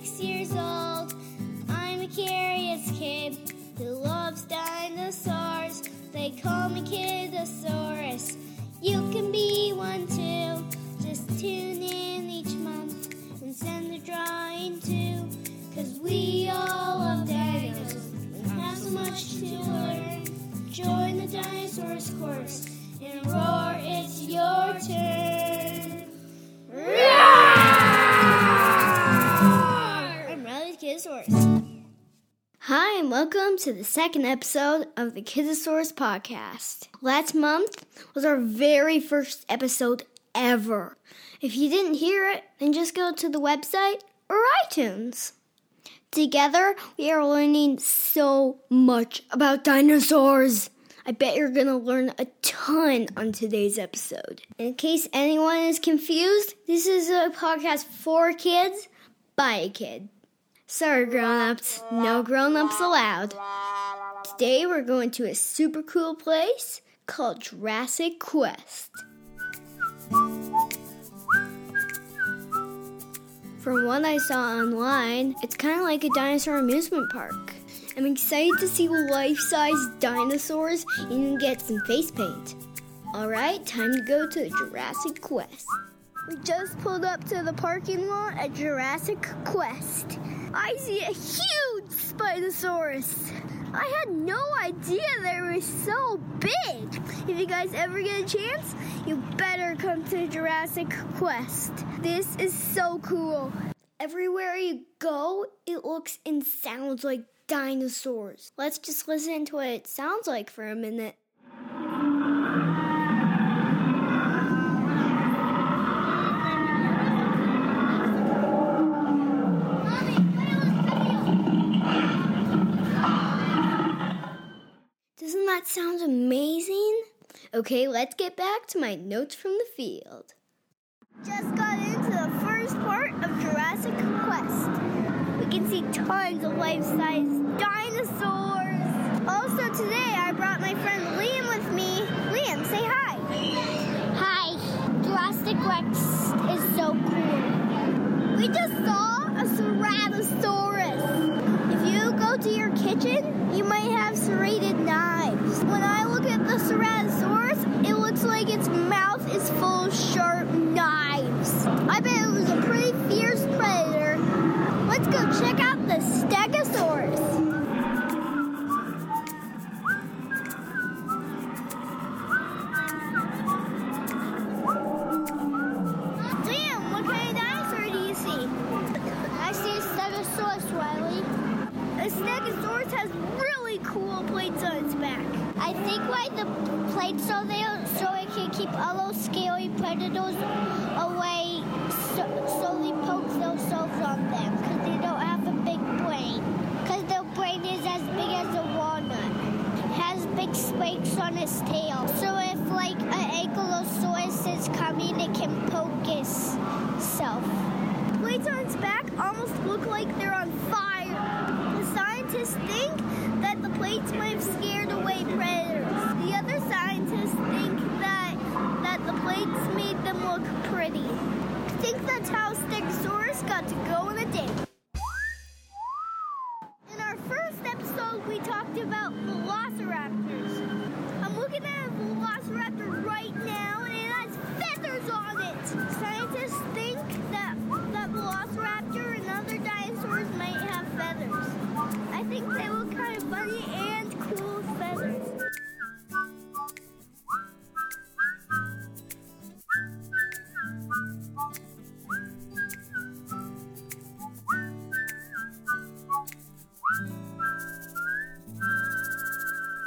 6 years old. I'm a curious kid who loves dinosaurs. They call me Kidosaurus. You can be one too. Just tune in each month and send a drawing too. 'Cause we all love dinos and have so much to learn. Join the Dinosaurs course and roar, it's your turn. Roar! I'm Riley the Kidosaurus. Hi, and welcome to the second episode of the Kidosaurus podcast. Last month was our very first episode ever. If you didn't hear it, then just go to the website or iTunes. Together, we are learning so much about dinosaurs. I bet you're going to learn a ton on today's episode. In case anyone is confused, this is a podcast for kids by a kid. Sorry, grown-ups. No grown-ups allowed. Today, we're going to a super cool place called Jurassic Quest. From what I saw online, it's kind of like a dinosaur amusement park. I'm excited to see life-size dinosaurs and even get some face paint. Alright, time to go to Jurassic Quest. We just pulled up to the parking lot at Jurassic Quest. I see a huge Spinosaurus. I had no idea they were so big. If you guys ever get a chance, you better come to Jurassic Quest. This is so cool. Everywhere you go, it looks and sounds like dinosaurs. Let's just listen to what it sounds like for a minute. That sounds amazing. Okay, let's get back to my notes from the field. Just got into the first part of Jurassic Quest. We can see tons of life-size dinosaurs. Also today, I brought my friend Liam with me. Liam, say hi. Hi. Jurassic Quest is so cool. We just saw a Ceratosaurus. If you go to your kitchen, you might have serrated knives. When I look at the Ceratosaurus, it looks like its mouth is full of sharp knives. I bet it was a pretty fierce predator. Let's go check out the Stegosaurus.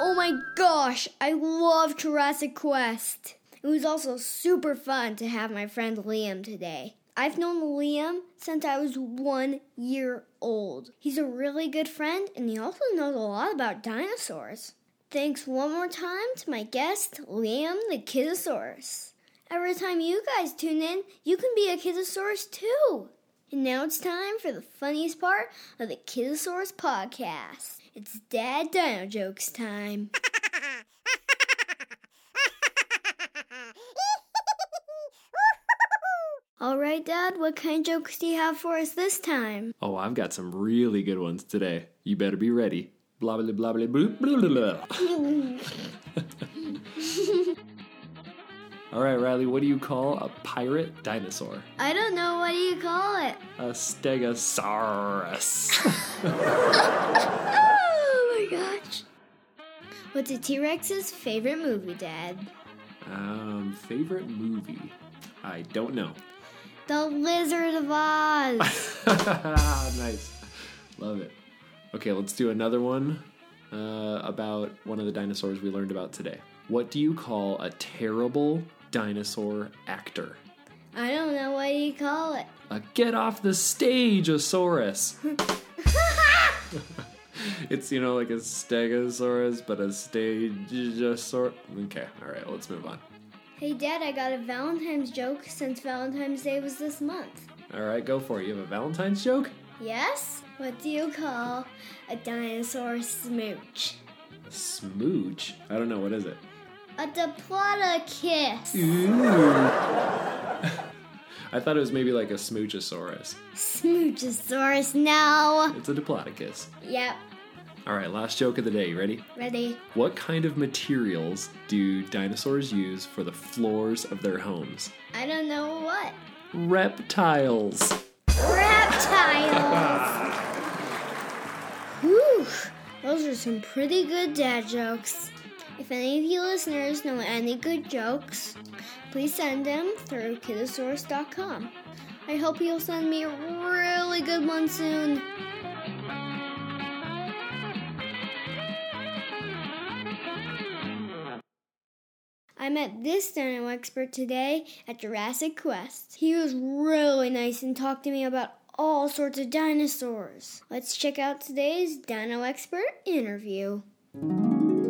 Oh my gosh, I love Jurassic Quest. It was also super fun to have my friend Liam today. I've known Liam since I was 1 year old. He's a really good friend, and he also knows a lot about dinosaurs. Thanks one more time to my guest, Liam the Kidosaurus. Every time you guys tune in, you can be a Kidosaurus too. And now it's time for the funniest part of the Kidosaurus podcast. It's Dad Dino Jokes time. All right, Dad, what kind of jokes do you have for us this time? Oh, I've got some really good ones today. You better be ready. Blah, blah, blah, blah, blah, blah, blah, blah. All right, Riley, what do you call a pirate dinosaur? I don't know. What do you call it? A Stegosaurus. Oh, my gosh. What's a T-Rex's favorite movie, Dad? Favorite movie? I don't know. The Wizard of Oz. Nice. Love it. Okay, let's do another one about one of the dinosaurs we learned about today. What do you call a terrible dinosaur actor? I don't know. What do you call it? A get off the stage-osaurus. It's, you know, like a stegosaurus, but a stage-osaurus. Okay, all right, let's move on. Hey, Dad, I got a Valentine's joke since Valentine's Day was this month. All right, go for it. You have a Valentine's joke? Yes. What do you call a dinosaur smooch? A smooch? I don't know. What is it? A diplodocus. Ooh. I thought it was maybe like a smoochosaurus. Smoochosaurus, no. It's a diplodocus. Yep. All right, last joke of the day. You ready? Ready. What kind of materials do dinosaurs use for the floors of their homes? I don't know what. Reptiles. Reptiles. Whew. Those are some pretty good dad jokes. If any of you listeners know any good jokes, please send them through kidosaurus.com. I hope you'll send me a really good one soon. I met this dino expert today at Jurassic Quest. He was really nice and talked to me about all sorts of dinosaurs. Let's check out today's dino expert interview. My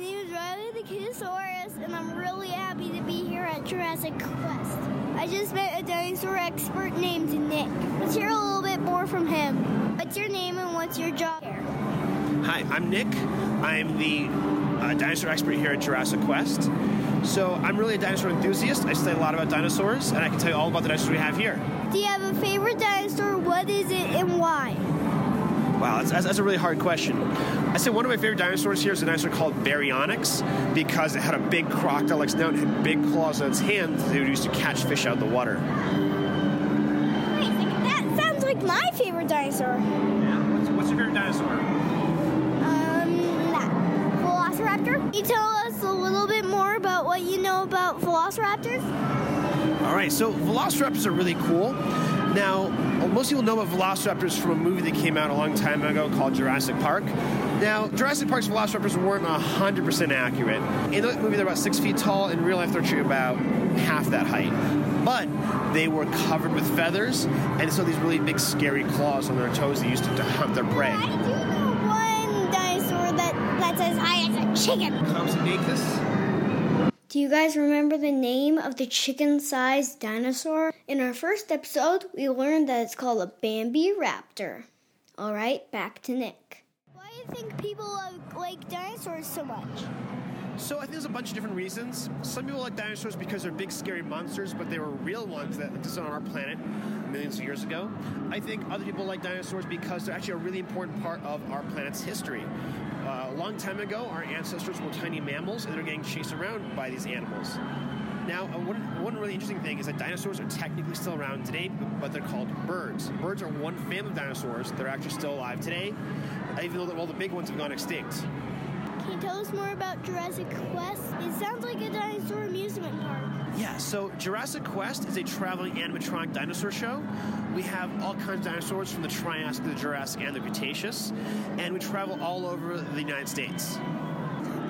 name is Riley the Kidosaurus, and I'm really happy to be here at Jurassic Quest. I just met a dinosaur expert named Nick. Let's hear a little bit more from him. What's your name and what's your job here? Hi, I'm Nick. I'm the dinosaur expert here at Jurassic Quest. So I'm really a dinosaur enthusiast. I study a lot about dinosaurs, and I can tell you all about the dinosaurs we have here. Do you have a favorite dinosaur? What is it and why? Wow, that's a really hard question. I say one of my favorite dinosaurs here is a dinosaur called Baryonyx because it had a big crocodile-like snout and had big claws on its hand that they would use to catch fish out of the water. Wait, that sounds like my favorite dinosaur. Yeah, what's your favorite dinosaur? Velociraptor. Can you tell us a little bit more about what you know about velociraptors? All right, so velociraptors are really cool. Now, most people know about velociraptors from a movie that came out a long time ago called Jurassic Park. Now, Jurassic Park's velociraptors weren't 100% accurate. In the movie, they're about 6 feet tall. In real life, they're about half that height. But they were covered with feathers, and so these really big, scary claws on their toes they used to hunt their prey. I do know one dinosaur that's as high as a chicken. Compsognathus. Do you guys remember the name of the chicken-sized dinosaur? In our first episode, we learned that it's called a Bambi Raptor. All right, back to Nick. Why do you think people like dinosaurs so much? So I think there's a bunch of different reasons. Some people like dinosaurs because they're big, scary monsters, but they were real ones that existed on our planet millions of years ago. I think other people like dinosaurs because they're actually a really important part of our planet's history. A long time ago, our ancestors were tiny mammals, and they're getting chased around by these animals. Now, one really interesting thing is that dinosaurs are technically still around today, but they're called birds. Birds are one family of dinosaurs that are actually still alive today, even though all the big ones have gone extinct. Can you tell us more about Jurassic Quest? It sounds like a dinosaur amusement park. Yeah, so Jurassic Quest is a traveling animatronic dinosaur show. We have all kinds of dinosaurs from the Triassic, the Jurassic, and the Cretaceous, and we travel all over the United States.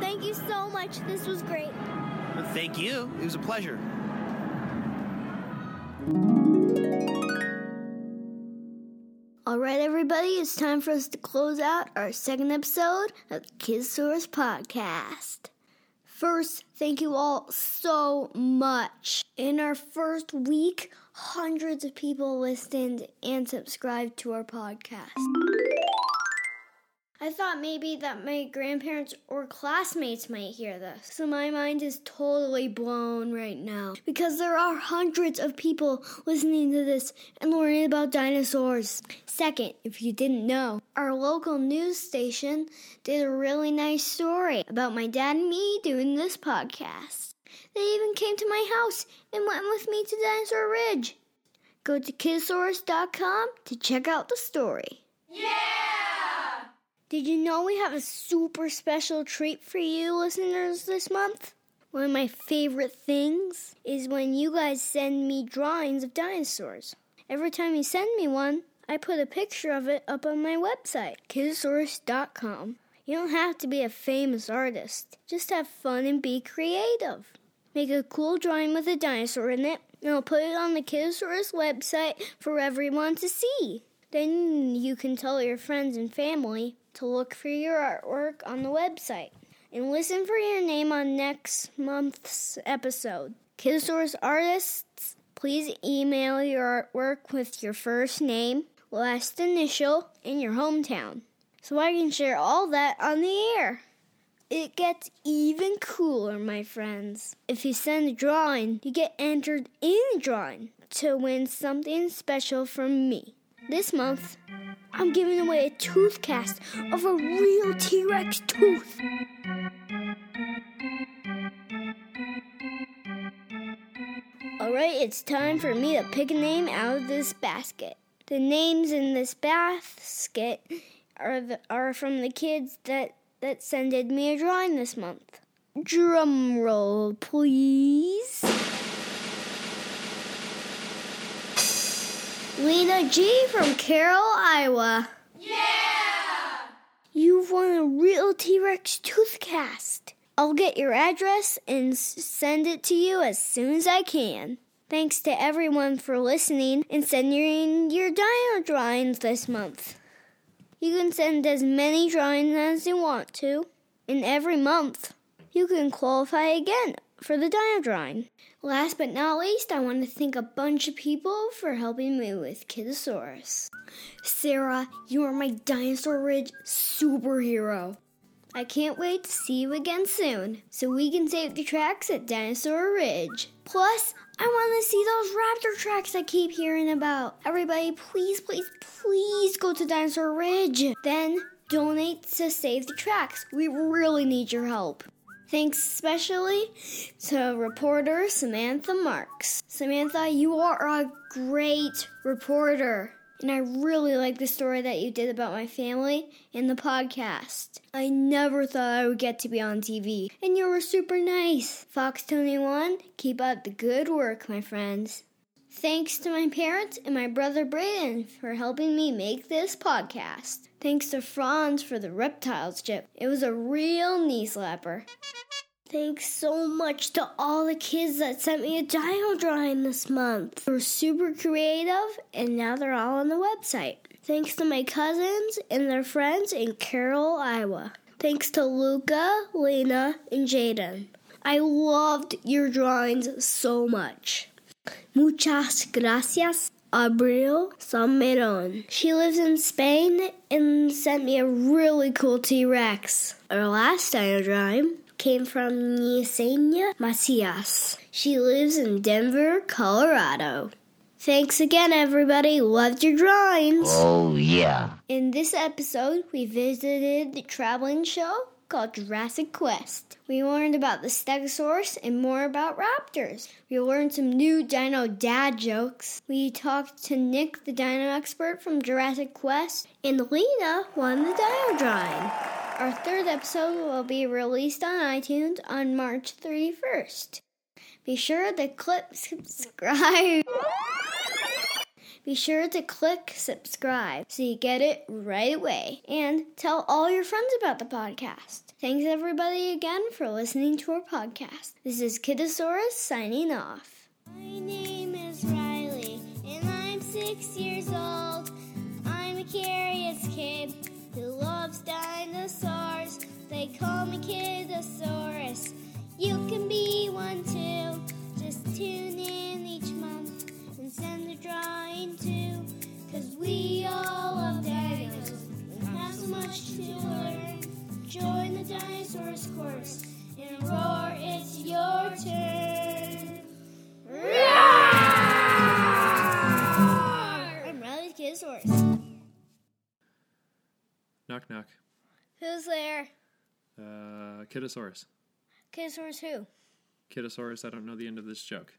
Thank you so much. This was great. Well, thank you. It was a pleasure. All right, everybody, it's time for us to close out our second episode of the Kidosaurus Podcast. First, thank you all so much. In our first week, hundreds of people listened and subscribed to our podcast. I thought maybe that my grandparents or classmates might hear this. So my mind is totally blown right now because there are hundreds of people listening to this and learning about dinosaurs. Second, if you didn't know, our local news station did a really nice story about my dad and me doing this podcast. They even came to my house and went with me to Dinosaur Ridge. Go to Kidosaurus.com to check out the story. Yeah! Did you know we have a super special treat for you listeners this month? One of my favorite things is when you guys send me drawings of dinosaurs. Every time you send me one, I put a picture of it up on my website, Kidosaurus.com. You don't have to be a famous artist. Just have fun and be creative. Make a cool drawing with a dinosaur in it, and I'll put it on the Kidosaurus website for everyone to see. Then you can tell your friends and family to look for your artwork on the website. And listen for your name on next month's episode. Kidosaurus artists, please email your artwork with your first name, last initial, and your hometown, so I can share all that on the air. It gets even cooler, my friends. If you send a drawing, you get entered in the drawing to win something special from me. This month, I'm giving away a tooth cast of a real T-Rex tooth. Alright, it's time for me to pick a name out of this basket. The names in this basket are from the kids that sent me a drawing this month. Drum roll, please. Lena G. from Carroll, Iowa. Yeah! You've won a real T-Rex tooth cast. I'll get your address and send it to you as soon as I can. Thanks to everyone for listening and sending your dino drawings this month. You can send as many drawings as you want to, and every month you can qualify again for the dino drawing. Last but not least, I want to thank a bunch of people for helping me with Kidosaurus. Sarah, you are my Dinosaur Ridge superhero. I can't wait to see you again soon, so we can save the tracks at Dinosaur Ridge. Plus, I want to see those raptor tracks I keep hearing about. Everybody, please, please, please go to Dinosaur Ridge. Then donate to Save the Tracks. We really need your help. Thanks especially to reporter Samantha Marks. Samantha, you are a great reporter. And I really like the story that you did about my family in the podcast. I never thought I would get to be on TV. And you were super nice. Fox 21, keep up the good work, my friends. Thanks to my parents and my brother Brayden for helping me make this podcast. Thanks to Franz for the reptiles chip. It was a real knee slapper. Thanks so much to all the kids that sent me a dino drawing this month. They were super creative, and now they're all on the website. Thanks to my cousins and their friends in Carroll, Iowa. Thanks to Luca, Lena, and Jaden. I loved your drawings so much. Muchas gracias, Abril Salmeron. She lives in Spain and sent me a really cool T-Rex. Our last dino drawing came from Nisena Macias. She lives in Denver, Colorado. Thanks again, everybody. Loved your drawings. Oh, yeah. In this episode, we visited the traveling show called Jurassic Quest. We learned about the Stegosaurus and more about raptors. We learned some new dino dad jokes. We talked to Nick, the dino expert from Jurassic Quest, and Lena won the dino drawing. Our third episode will be released on iTunes on March 31st. Be sure to click subscribe so you get it right away. And tell all your friends about the podcast. Thanks everybody again for listening to our podcast. This is Kidosaurus signing off. My name is Riley and I'm 6 years old. I'm a curious kid who loves dinosaurs. They call me Kidosaurus. You can be one too. Just tune in each month and send a drawing too. 'Cause we all love dinos and have so much to learn. Kidosaurus. Knock, knock. Who's there? Kidosaurus. Kidosaurus who? Kidosaurus, I don't know the end of this joke.